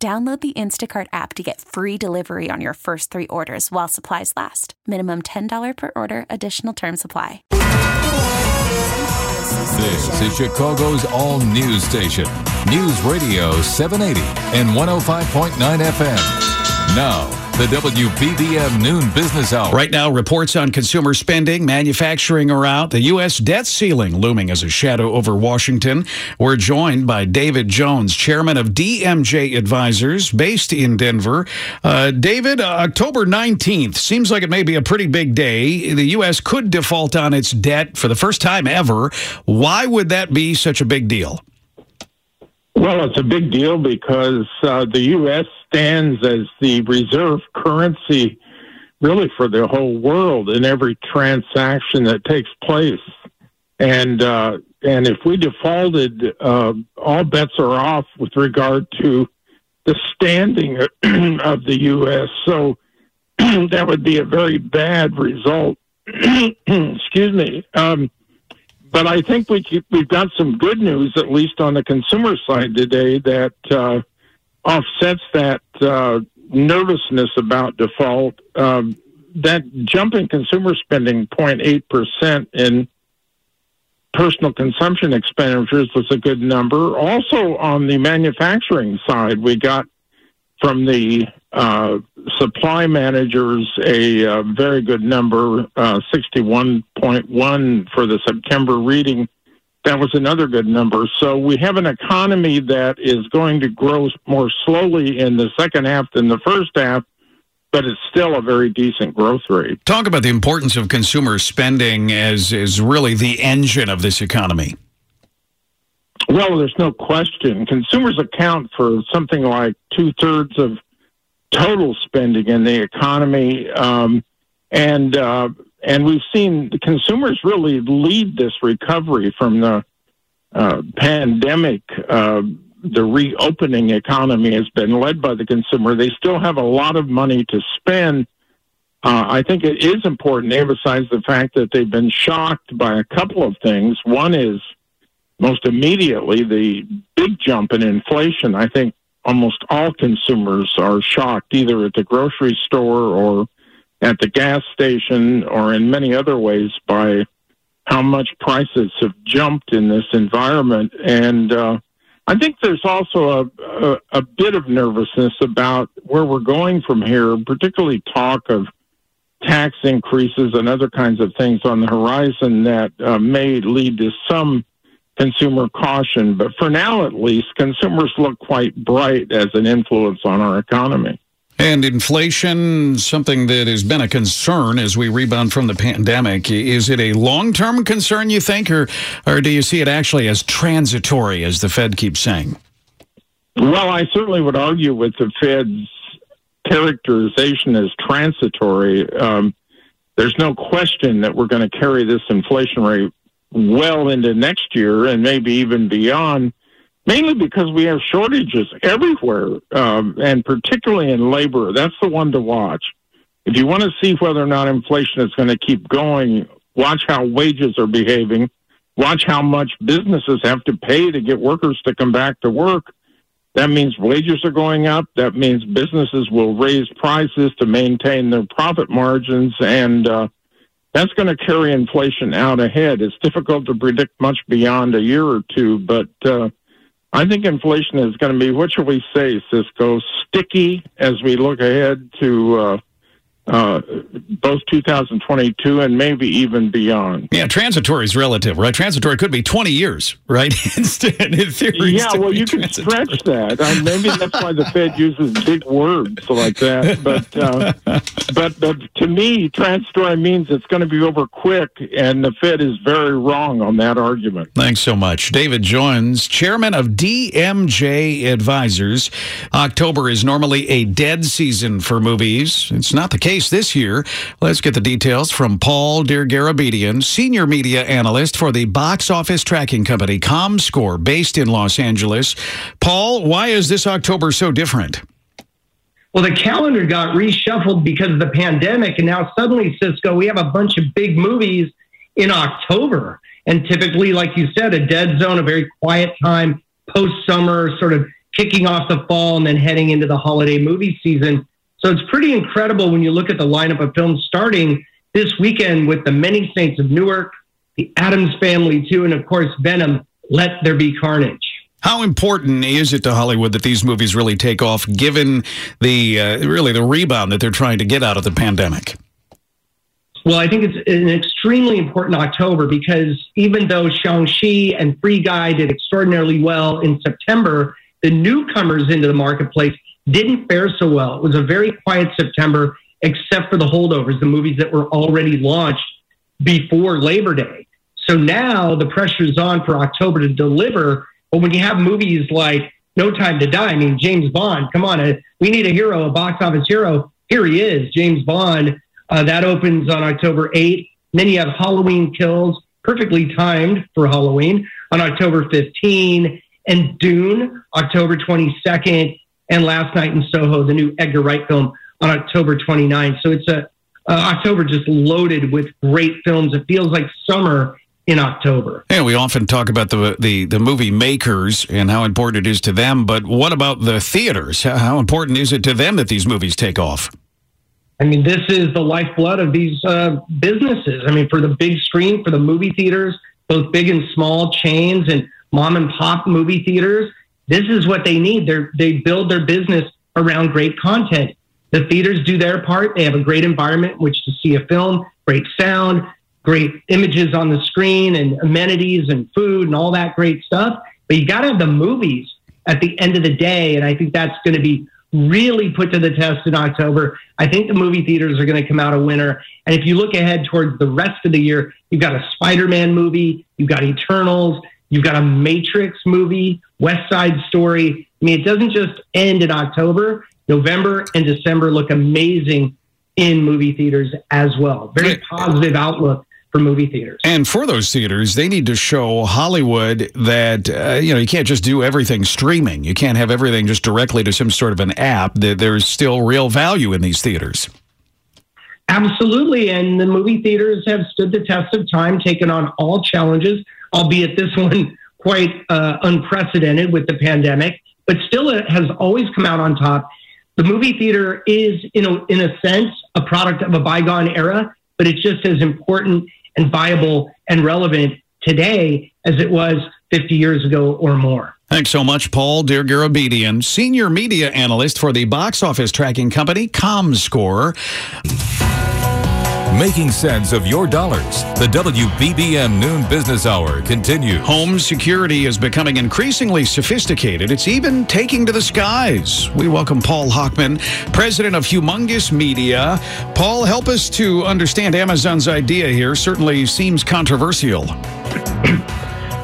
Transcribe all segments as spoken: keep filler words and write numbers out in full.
Download the Instacart app to get free delivery on your first three orders while supplies last. Minimum ten dollars per order. Additional terms apply. This is Chicago's all-news station. News Radio seven eighty and one oh five point nine F M. Now, the W B B M Noon Business Hour. Right now, reports on consumer spending, manufacturing are out. The U S debt ceiling looming as a shadow over Washington. We're joined by David Jones, chairman of D M J Advisors, based in Denver. Uh, David, uh, October nineteenth seems like it may be a pretty big day. The U S could default on its debt for the first time ever. Why would that be such a big deal? Well, it's a big deal because uh, the U S stands as the reserve currency really for the whole world in every transaction that takes place. And uh, and if we defaulted, uh, all bets are off with regard to the standing of the U S. So that would be a very bad result. Excuse me. Um But I think we keep, we've got some good news, at least on the consumer side today, that uh, offsets that uh, nervousness about default. Um, that jump in consumer spending, zero point eight percent in personal consumption expenditures, was a good number. Also, on the manufacturing side, we got from the uh, supply managers a uh, very good number, uh, sixty-one point one for the September reading. That was another good number. So we have an economy that is going to grow more slowly in the second half than the first half, but it's still a very decent growth rate. Talk about the importance of consumer spending as is really the engine of this economy. Well, there's no question. Consumers account for something like two-thirds of total spending in the economy, um, and uh, and we've seen the consumers really lead this recovery from the uh, pandemic. Uh, the reopening economy has been led by the consumer. They still have a lot of money to spend. Uh, I think it is important to emphasize the fact that they've been shocked by a couple of things. One is, most immediately, the big jump in inflation. I think almost all consumers are shocked, either at the grocery store or at the gas station or in many other ways, by how much prices have jumped in this environment. And uh, I think there's also a, a, a bit of nervousness about where we're going from here, particularly talk of tax increases and other kinds of things on the horizon that uh, may lead to some consumer caution, but for now at least, consumers look quite bright as an influence on our economy. And inflation, something that has been a concern as we rebound from the pandemic. Is it a long-term concern, you think, or, or do you see it actually as transitory, as the Fed keeps saying? Well, I certainly would argue with the Fed's characterization as transitory. Um, there's no question that we're going to carry this inflation rate well into next year and maybe even beyond, mainly because we have shortages everywhere, um, and particularly in labor. That's the one to watch. If you want to see whether or not inflation is going to keep going, watch how wages are behaving, watch how much businesses have to pay to get workers to come back to work. That means wages are going up. That means businesses will raise prices to maintain their profit margins, and uh, that's going to carry inflation out ahead. It's difficult to predict much beyond a year or two, but uh, I think inflation is going to be, what shall we say, Cisco, sticky as we look ahead to uh, uh, both two thousand twenty-two and maybe even beyond. Yeah, transitory is relative, right? Transitory could be twenty years, right? Instead, in theory, yeah, well, you can stretch that. Uh, maybe that's why the Fed uses big words like that. But, uh, but, but to me, transitory means it's going to be over quick, and the Fed is very wrong on that argument. Thanks so much. David Jones, chairman of D M J Advisors. October is normally a dead season for movies. It's not the case this year. Let's get the details from Paul Dergarabedian, senior media analyst for the box office tracking company Comscore, based in Los Angeles. Paul, why is this October so different? Well, the calendar got reshuffled because of the pandemic, and now suddenly, Cisco, we have a bunch of big movies in October. And typically, like you said, a dead zone, a very quiet time, post-summer, sort of kicking off the fall and then heading into the holiday movie season. So it's pretty incredible when you look at the lineup of films starting this weekend with The Many Saints of Newark, The Addams Family two, and of course, Venom, Let There Be Carnage. How important is it to Hollywood that these movies really take off, given the uh, really the rebound that they're trying to get out of the pandemic? Well, I think it's an extremely important October because even though Shang-Chi and Free Guy did extraordinarily well in September, the newcomers into the marketplace didn't fare so well. It was a very quiet September, except for the holdovers, the movies that were already launched before Labor Day. So now the pressure is on for October to deliver. But when you have movies like No Time to Die, I mean, James Bond, come on, we need a hero, a box office hero. Here he is, James Bond. Uh, that opens on October eighth. And then you have Halloween Kills, perfectly timed for Halloween, on October fifteenth. And Dune, October twenty-second. And Last Night in Soho, the new Edgar Wright film, on October twenty-ninth. So it's a uh, October just loaded with great films. It feels like summer in October. Yeah, we often talk about the, the, the movie makers and how important it is to them, but what about the theaters? How important is it to them that these movies take off? I mean, this is the lifeblood of these uh, businesses. I mean, for the big screen, for the movie theaters, both big and small chains and mom and pop movie theaters, this is what they need. They're, they build their business around great content. The theaters do their part. They have a great environment in which to see a film, great sound, great images on the screen and amenities and food and all that great stuff. But you got to have the movies at the end of the day. And I think that's going to be really put to the test in October. I think the movie theaters are going to come out a winner. And if you look ahead towards the rest of the year, you've got a Spider-Man movie, you've got Eternals, you've got a Matrix movie, West Side Story. I mean, it doesn't just end in October. November and December look amazing in movie theaters as well. Very positive outlook for movie theaters. And for those theaters, they need to show Hollywood that, uh, you know, you can't just do everything streaming. You can't have everything just directly to some sort of an app. There's still real value in these theaters. Absolutely. And the movie theaters have stood the test of time, taken on all challenges, albeit this one quite uh, unprecedented with the pandemic, but still it has always come out on top. The movie theater is, in a, in a sense, a product of a bygone era, but it's just as important and viable and relevant today as it was fifty years ago or more. Thanks so much, Paul Dergarabedian, senior media analyst for the box office tracking company Comscore. Making sense of your dollars. The W B B M Noon Business Hour continues. Home security is becoming increasingly sophisticated. It's even taking to the skies. We welcome Paul Hockman, president of Humongous Media. Paul, help us to understand Amazon's idea here. Certainly seems controversial.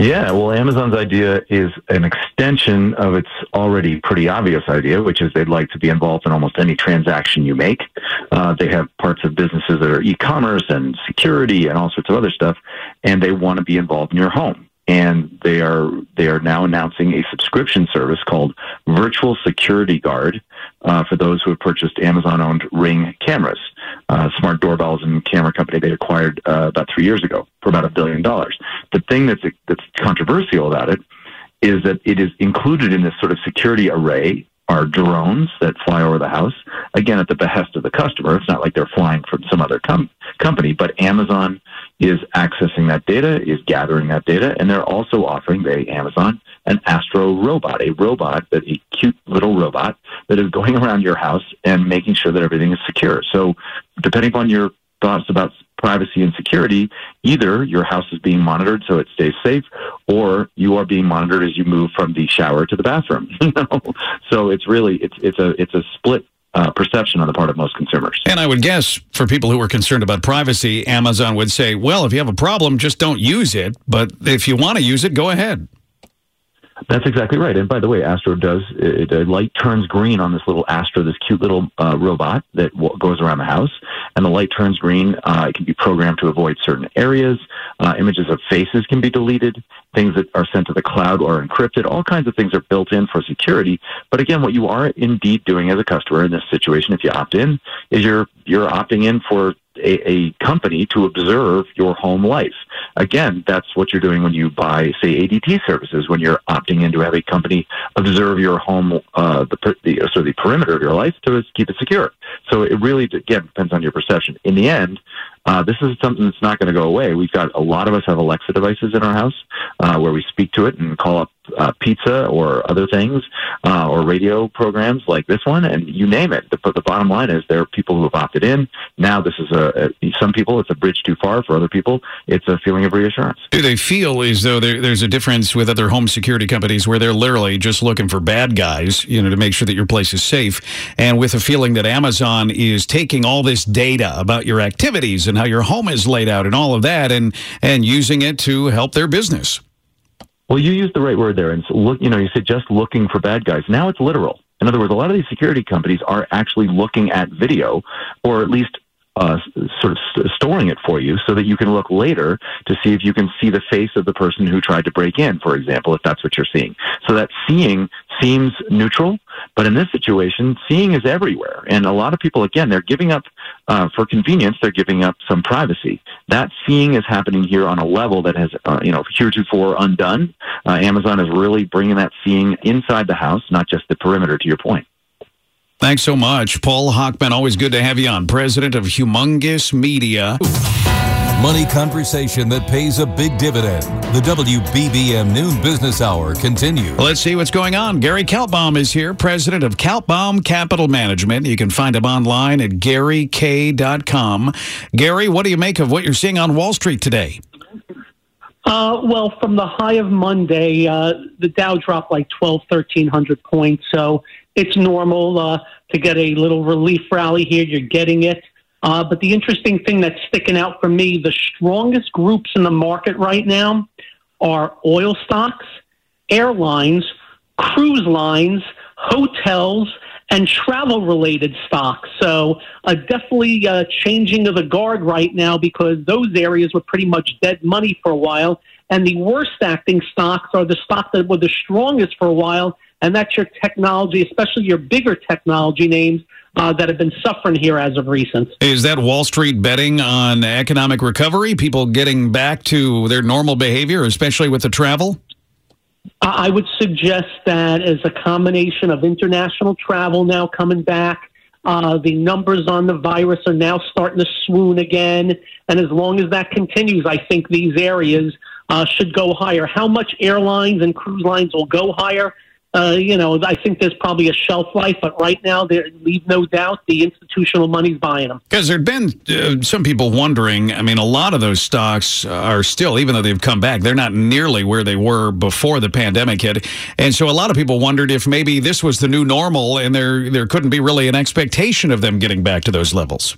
Yeah, well, Amazon's idea is an extension of its already pretty obvious idea, which is they'd like to be involved in almost any transaction you make. Uh, they have parts of businesses that are e-commerce and security and all sorts of other stuff, and they want to be involved in your home. And they are they are now announcing a subscription service called Virtual Security Guard uh, for those who have purchased Amazon-owned Ring cameras, uh, smart doorbells and camera company they acquired uh, about three years ago for about a billion dollars. The thing that's that's controversial about it is that it is included in this sort of security array are drones that fly over the house, again, at the behest of the customer. It's not like they're flying from some other com- company, but Amazon is accessing that data, is gathering that data, and they're also offering, they, Amazon, an Astro robot, a robot, that a cute little robot that is going around your house and making sure that everything is secure. So depending upon your thoughts about privacy and security, either your house is being monitored so it stays safe, or you are being monitored as you move from the shower to the bathroom. You know? So it's really, it's it's a it's a split Uh, perception on the part of most consumers. And I would guess for people who are concerned about privacy, Amazon would say, well, if you have a problem, just don't use it. But if you want to use it, go ahead. That's exactly right. And by the way, Astro does, it, a light turns green on this little Astro, this cute little uh, robot that w- goes around the house. And the light turns green. Uh, it can be programmed to avoid certain areas. Uh, images of faces can be deleted. Things that are sent to the cloud are encrypted. All kinds of things are built in for security. But again, what you are indeed doing as a customer in this situation, if you opt in, is you're you're opting in for a, a company to observe your home life. Again, that's what you're doing when you buy, say, A D T services, when you're opting in to have a company observe your home, uh, the, the so the perimeter of your life to keep it secure. So it really, again, depends on your perception. In the end, uh, this is something that's not going to go away. We've got a lot of us have Alexa devices in our house uh, where we speak to it and call up uh, pizza or other things uh, or radio programs like this one, and you name it. The, the bottom line is there are people who have opted in. Now this is a, a some people it's a bridge too far. For other people, it's a feeling of reassurance. Do they feel as though there, there's a difference with other home security companies where they're literally just looking for bad guys, you know, to make sure that your place is safe, and with a feeling that Amazon is taking all this data about your activities and how your home is laid out and all of that and, and using it to help their business? Well, you used the right word there. And so look, you know, you said just looking for bad guys. Now it's literal. In other words, a lot of these security companies are actually looking at video, or at least Uh, sort of st- storing it for you so that you can look later to see if you can see the face of the person who tried to break in, for example, if that's what you're seeing. So that seeing seems neutral, but in this situation, seeing is everywhere. And a lot of people, again, they're giving up, uh, for convenience, they're giving up some privacy. That seeing is happening here on a level that has, uh, you know, heretofore undone. Uh, Amazon is really bringing that seeing inside the house, not just the perimeter, to your point. Thanks so much. Paul Hockman, always good to have you on. President of Humongous Media. Money conversation that pays a big dividend. The W B B M Noon Business Hour continues. Let's see what's going on. Gary Kaltbaum is here, president of Kaltbaum Capital Management. You can find him online at Gary K dot com. Gary, what do you make of what you're seeing on Wall Street today? Uh, well, from the high of Monday, uh, the Dow dropped like twelve, thirteen hundred points, so it's normal uh, to get a little relief rally here. You're getting it. Uh, but the interesting thing that's sticking out for me, the strongest groups in the market right now are oil stocks, airlines, cruise lines, hotels, and travel-related stocks. So uh, definitely uh, changing of the guard right now, because those areas were pretty much dead money for a while. And the worst-acting stocks are the stocks that were the strongest for a while, and that's your technology, especially your bigger technology names uh, that have been suffering here as of recent. Is that Wall Street betting on economic recovery, people getting back to their normal behavior, especially with the travel? I would suggest that as a combination of international travel now coming back, uh, the numbers on the virus are now starting to swoon again. And as long as that continues, I think these areas uh, should go higher. How much airlines and cruise lines will go higher? Uh, you know, I think there's probably a shelf life, but right now, there, leave no doubt, the institutional money's buying them. Because there had been uh, some people wondering, I mean, a lot of those stocks are still, even though they've come back, they're not nearly where they were before the pandemic hit. And so a lot of people wondered if maybe this was the new normal and there there couldn't be really an expectation of them getting back to those levels.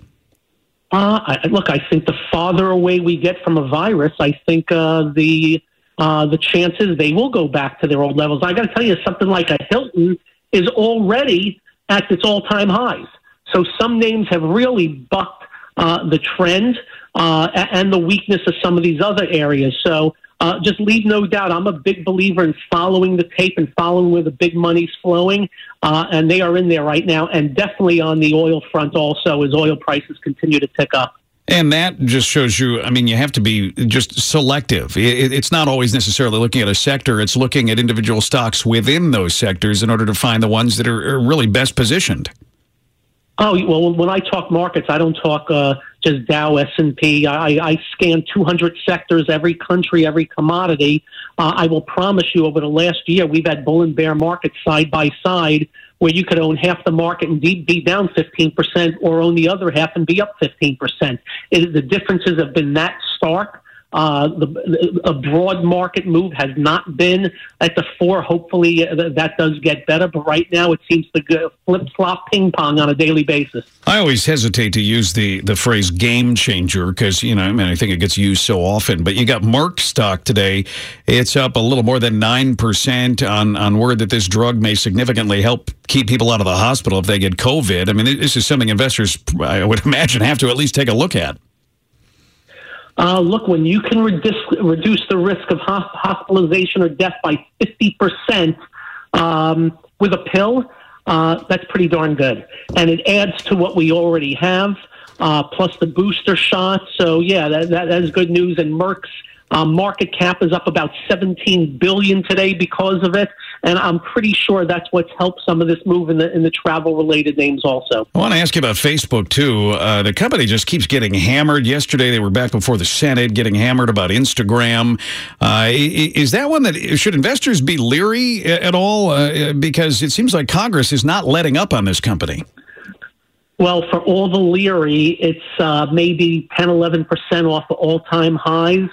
Uh, I, look, I think the farther away we get from a virus, I think uh, the... Uh, the chances they will go back to their old levels. I got to tell you, something like a Hilton is already at its all-time highs. So some names have really bucked uh, the trend uh, and the weakness of some of these other areas. So uh, just leave no doubt, I'm a big believer in following the tape and following where the big money's flowing, uh, and they are in there right now, and definitely on the oil front also as oil prices continue to tick up. And that just shows you, I mean, you have to be just selective. It's not always necessarily looking at a sector. It's looking at individual stocks within those sectors in order to find the ones that are really best positioned. Oh, well, when I talk markets, I don't talk uh, as Dow, S and P. I, I scan two hundred sectors, every country, every commodity. Uh, I will promise you over the last year, we've had bull and bear markets side by side where you could own half the market and be down fifteen percent or own the other half and be up fifteen percent. It, the differences have been that stark. Uh, the, the, a broad market move has not been at the fore. Hopefully th- that does get better, but right now it seems to go flip-flop ping-pong on a daily basis. I always hesitate to use the, the phrase game changer because, you know, I mean, I think it gets used so often, but you got Merck stock today. It's up a little more than nine percent on, on word that this drug may significantly help keep people out of the hospital if they get COVID. I mean, this is something investors, I would imagine, have to at least take a look at. Uh, look, when you can reduce, reduce the risk of hospitalization or death by fifty percent um, with a pill, uh, that's pretty darn good. And it adds to what we already have, uh, plus the booster shot. So, yeah, that, that, that is good news. And Merck's uh, market cap is up about seventeen billion dollars today because of it. And I'm pretty sure that's what's helped some of this move in the in the travel-related names also. I want to ask you about Facebook, too. Uh, the company just keeps getting hammered. Yesterday, they were back before the Senate, getting hammered about Instagram. Uh, is that one that, should investors be leery at all? Uh, because it seems like Congress is not letting up on this company. Well, for all the leery, it's uh, maybe ten, eleven percent off the all-time highs,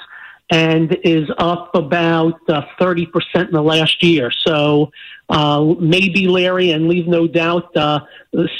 and is up about uh, thirty percent in the last year. So uh, maybe, Larry, and leave no doubt, uh,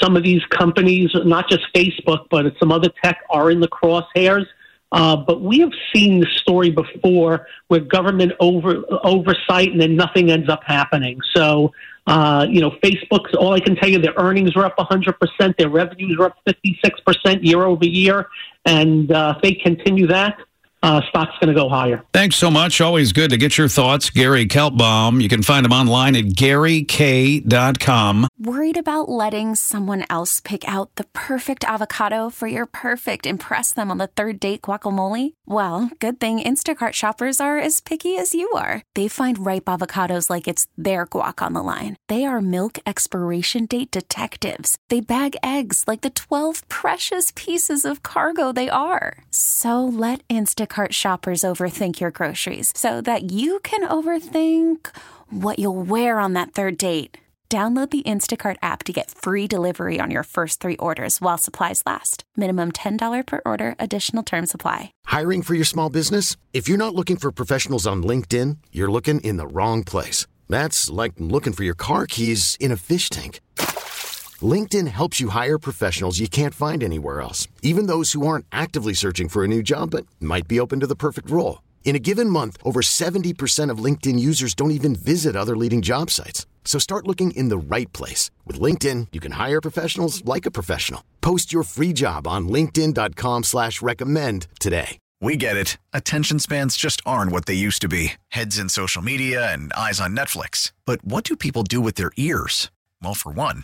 some of these companies, not just Facebook, but some other tech, are in the crosshairs. Uh, but we have seen the story before where government over, oversight and then nothing ends up happening. So, uh, you know, Facebook's, all I can tell you, their earnings are up one hundred percent. Their revenues are up fifty-six percent year over year. And uh, if they continue that, Uh, stock's going to go higher. Thanks so much. Always good to get your thoughts. Gary Kaltbaum. You can find him online at Gary K dot com. Worried about letting someone else pick out the perfect avocado for your perfect impress them on the third date guacamole? Well, good thing Instacart shoppers are as picky as you are. They find ripe avocados like it's their guac on the line. They are milk expiration date detectives. They bag eggs like the twelve precious pieces of cargo they are. So let Instacart Cart shoppers overthink your groceries so that you can overthink what you'll wear on that third date. Download the Instacart app to get free delivery on your first three orders while supplies last. Minimum ten dollars per order. Additional terms apply. Hiring for your small business? If you're not looking for professionals on LinkedIn, you're looking in the wrong place. That's like looking for your car keys in a fish tank. LinkedIn helps you hire professionals you can't find anywhere else, even those who aren't actively searching for a new job but might be open to the perfect role. In a given month, over seventy percent of LinkedIn users don't even visit other leading job sites. So start looking in the right place. With LinkedIn, you can hire professionals like a professional. Post your free job on linkedin dot com slash recommend today. We get it. Attention spans just aren't what they used to be. Heads in social media and eyes on Netflix. But what do people do with their ears? Well, for one,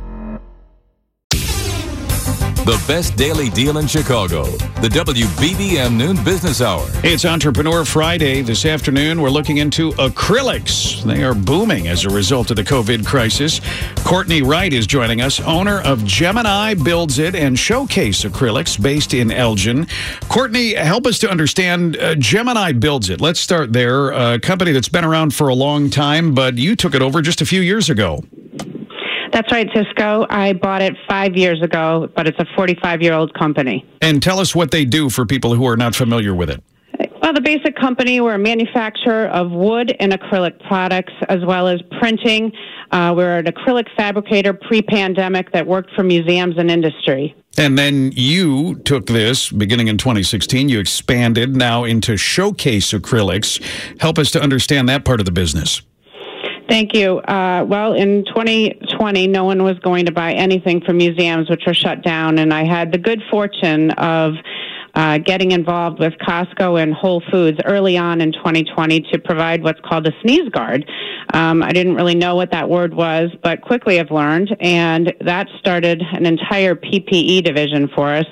The best daily deal in Chicago. The W B B M Noon Business Hour. Hey, it's Entrepreneur Friday. This afternoon, we're looking into acrylics. They are booming as a result of the COVID crisis. Courtney Wright is joining us, owner of Gemini Builds It and Showcase Acrylics, based in Elgin. Courtney, help us to understand uh, Gemini Builds It. Let's start there. A company that's been around for a long time, but you took it over just a few years ago. That's right, Cisco. I bought it five years ago, but it's a forty-five-year-old company. And tell us what they do for people who are not familiar with it. Well, the basic company, we're a manufacturer of wood and acrylic products, as well as printing. Uh, we're an acrylic fabricator pre-pandemic that worked for museums and industry. And then you took this, beginning in twenty sixteen, you expanded now into Showcase Acrylics. Help us to understand that part of the business. Thank you. Uh, well, in twenty twenty, no one was going to buy anything from museums, which were shut down, and I had the good fortune of uh, getting involved with Costco and Whole Foods early on in twenty twenty to provide what's called a sneeze guard. Um, I didn't really know what that word was, but quickly have learned, and that started an entire P P E division for us.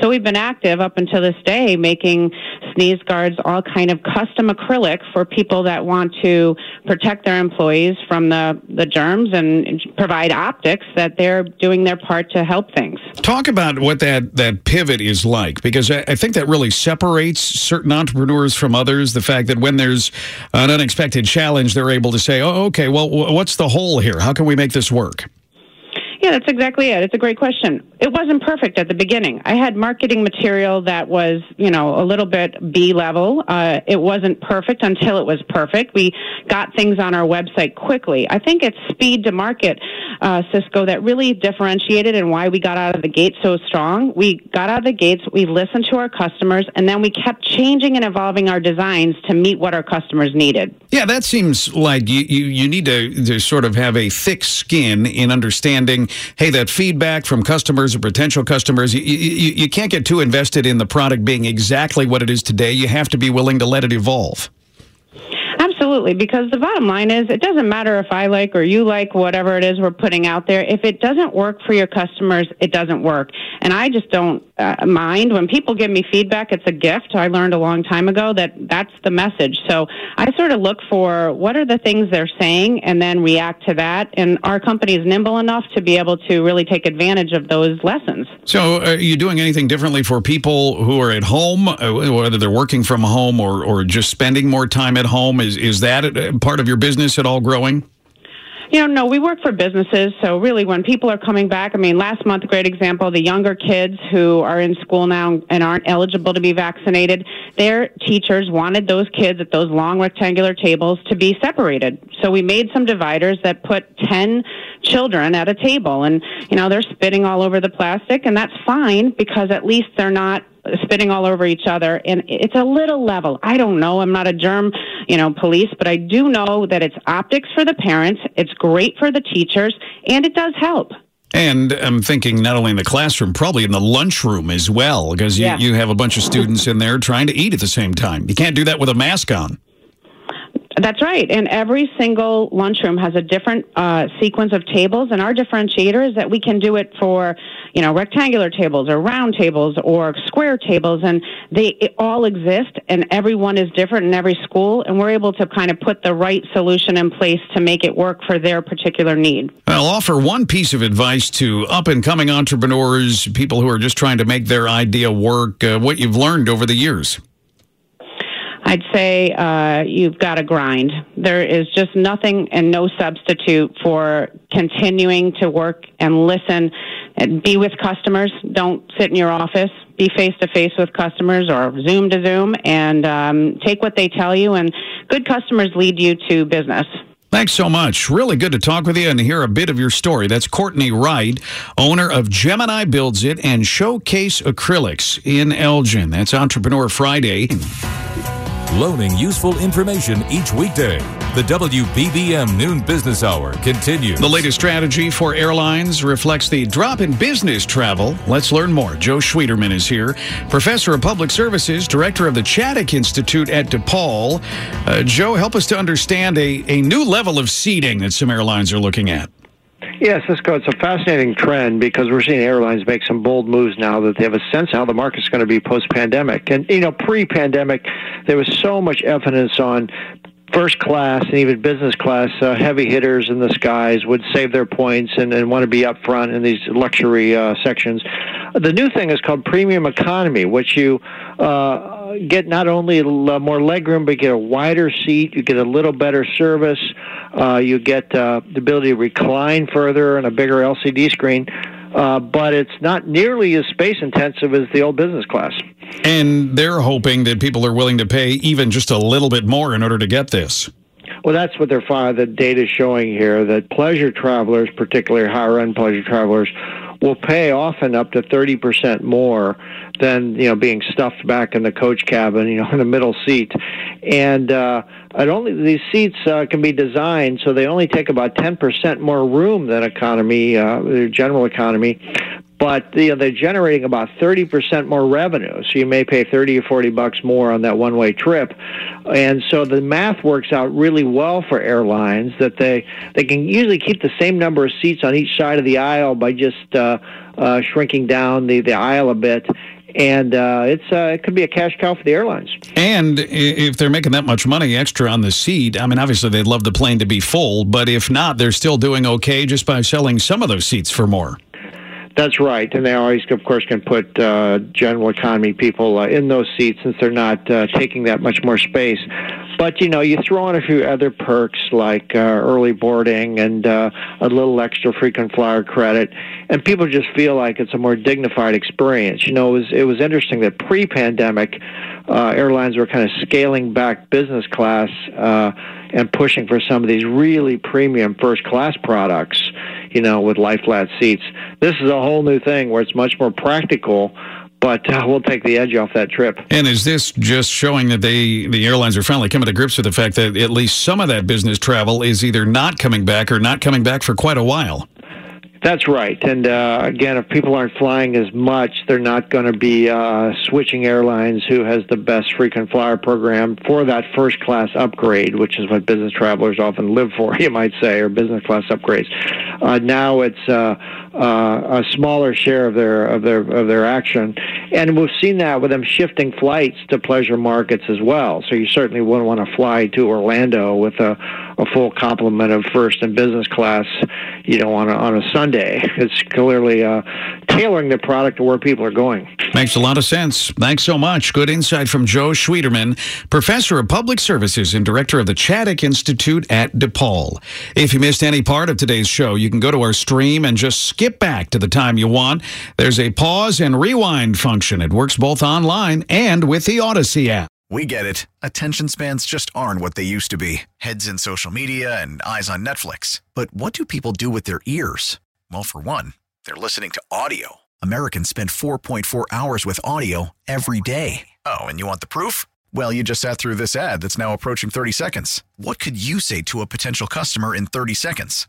So we've been active up until this day, making sneeze guards, all kind of custom acrylic for people that want to protect their employees from the, the germs and provide optics that they're doing their part to help things. Talk about what that, that pivot is like, because I, I think that really separates certain entrepreneurs from others, the fact that when there's an unexpected challenge, they're able to say, oh, okay, well, what's the hole here? How can we make this work? Yeah, that's exactly it. It's a great question. It wasn't perfect at the beginning. I had marketing material that was, you know, a little bit B level. Uh, it wasn't perfect until it was perfect. We got things on our website quickly. I think it's speed to market, uh, Cisco, that really differentiated and why we got out of the gate so strong. We got out of the gates, we listened to our customers, and then we kept changing and evolving our designs to meet what our customers needed. Yeah, that seems like you, you, you need to, to sort of have a thick skin in understanding, hey, that feedback from customers or potential customers, you, you, you can't get too invested in the product being exactly what it is today. You have to be willing to let it evolve. Absolutely, because the bottom line is it doesn't matter if I like or you like whatever it is we're putting out there. If it doesn't work for your customers, it doesn't work. And I just don't uh, mind. When people give me feedback, it's a gift. I learned a long time ago that that's the message. So I sort of look for what are the things they're saying and then react to that. And our company is nimble enough to be able to really take advantage of those lessons. So are you doing anything differently for people who are at home, whether they're working from home or, or just spending more time at home? Is, is that part of your business at all growing? You know, no, we work for businesses. So really when people are coming back, I mean, last month, great example, the younger kids who are in school now and aren't eligible to be vaccinated, their teachers wanted those kids at those long rectangular tables to be separated. So we made some dividers that put ten children at a table, and, you know, they're spitting all over the plastic, and that's fine because at least they're not spitting all over each other, and it's a little level. I don't know. I'm not a germ, you know, police, but I do know that it's optics for the parents. It's great for the teachers, and it does help. And I'm thinking not only in the classroom, probably in the lunchroom as well, because you, yeah. you have a bunch of students in there trying to eat at the same time. You can't do that with a mask on. That's right. And every single lunchroom has a different uh, sequence of tables. And our differentiator is that we can do it for, you know, rectangular tables or round tables or square tables. And they all exist, and everyone is different in every school. And we're able to kind of put the right solution in place to make it work for their particular need. I'll offer one piece of advice to up-and-coming entrepreneurs, people who are just trying to make their idea work, uh, what you've learned over the years. I'd say uh, you've got to grind. There is just nothing and no substitute for continuing to work and listen and be with customers. Don't sit in your office. Be face-to-face with customers or Zoom-to-Zoom, and um, take what they tell you, and good customers lead you to business. Thanks so much. Really good to talk with you and hear a bit of your story. That's Courtney Wright, owner of Gemini Builds It and Showcase Acrylics in Elgin. That's Entrepreneur Friday. Loaning useful information each weekday. The W B B M Noon Business Hour continues. The latest strategy for airlines reflects the drop in business travel. Let's learn more. Joe Schwieterman is here, professor of public services, director of the Chaddick Institute at DePaul. Uh, Joe, help us to understand a, a new level of seating that some airlines are looking at. Yes, Cisco, it's a fascinating trend because we're seeing airlines make some bold moves now that they have a sense of how the market's going to be post-pandemic. And, you know, pre-pandemic, there was so much evidence on first class and even business class uh, heavy hitters in the skies would save their points and, and want to be up front in these luxury uh, sections. The new thing is called premium economy, which you uh, get not only more legroom, but you get a wider seat, you get a little better service, uh, you get uh, the ability to recline further and a bigger L C D screen. Uh, but it's not nearly as space-intensive as the old business class. And they're hoping that people are willing to pay even just a little bit more in order to get this. Well, that's what they're finding. The data is showing here that pleasure travelers, particularly higher-end pleasure travelers, will pay often up to thirty percent more than, you know, being stuffed back in the coach cabin, you know, in the middle seat. And uh, it only, these seats uh, can be designed so they only take about ten percent more room than economy, uh, general economy. But you know, they're generating about thirty percent more revenue, so you may pay thirty or forty bucks more on that one-way trip. And so the math works out really well for airlines, that they, they can usually keep the same number of seats on each side of the aisle by just uh, uh, shrinking down the, the aisle a bit. And uh, it's uh, it could be a cash cow for the airlines. And if they're making that much money extra on the seat, I mean, obviously they'd love the plane to be full, but if not, they're still doing okay just by selling some of those seats for more. That's right, and they always, of course, can put uh, general economy people uh, in those seats since they're not uh, taking that much more space. But, you know, you throw in a few other perks like uh, early boarding and uh, a little extra frequent flyer credit, and people just feel like it's a more dignified experience. You know, it was, it was interesting that pre-pandemic, uh, airlines were kind of scaling back business class uh, and pushing for some of these really premium first-class products, you know, with lie-flat seats. This is a whole new thing where it's much more practical, but uh, we'll take the edge off that trip. And is this just showing that they, the airlines are finally coming to grips with the fact that at least some of that business travel is either not coming back or not coming back for quite a while? That's right. And, uh, again, if people aren't flying as much, they're not going to be uh, switching airlines who has the best frequent flyer program for that first-class upgrade, which is what business travelers often live for, you might say, or business-class upgrades. Uh, now it's uh, uh, a smaller share of their, of their, of their action. And we've seen that with them shifting flights to pleasure markets as well. So you certainly wouldn't want to fly to Orlando with a, a full complement of first and business class, you know, on a, on a Sunday. It's clearly uh, tailoring the product to where people are going. Makes a lot of sense. Thanks so much. Good insight from Joe Schwieterman, professor of public services and director of the Chaddick Institute at DePaul. If you missed any part of today's show, you can go to our stream and just skip back to the time you want. There's a pause and rewind function. It works both online and with the Odyssey app. We get it. Attention spans just aren't what they used to be. Heads in social media and eyes on Netflix. But what do people do with their ears? Well, for one, they're listening to audio. Americans spend four point four hours with audio every day. Oh, and you want the proof? Well, you just sat through this ad that's now approaching thirty seconds. What could you say to a potential customer in thirty seconds?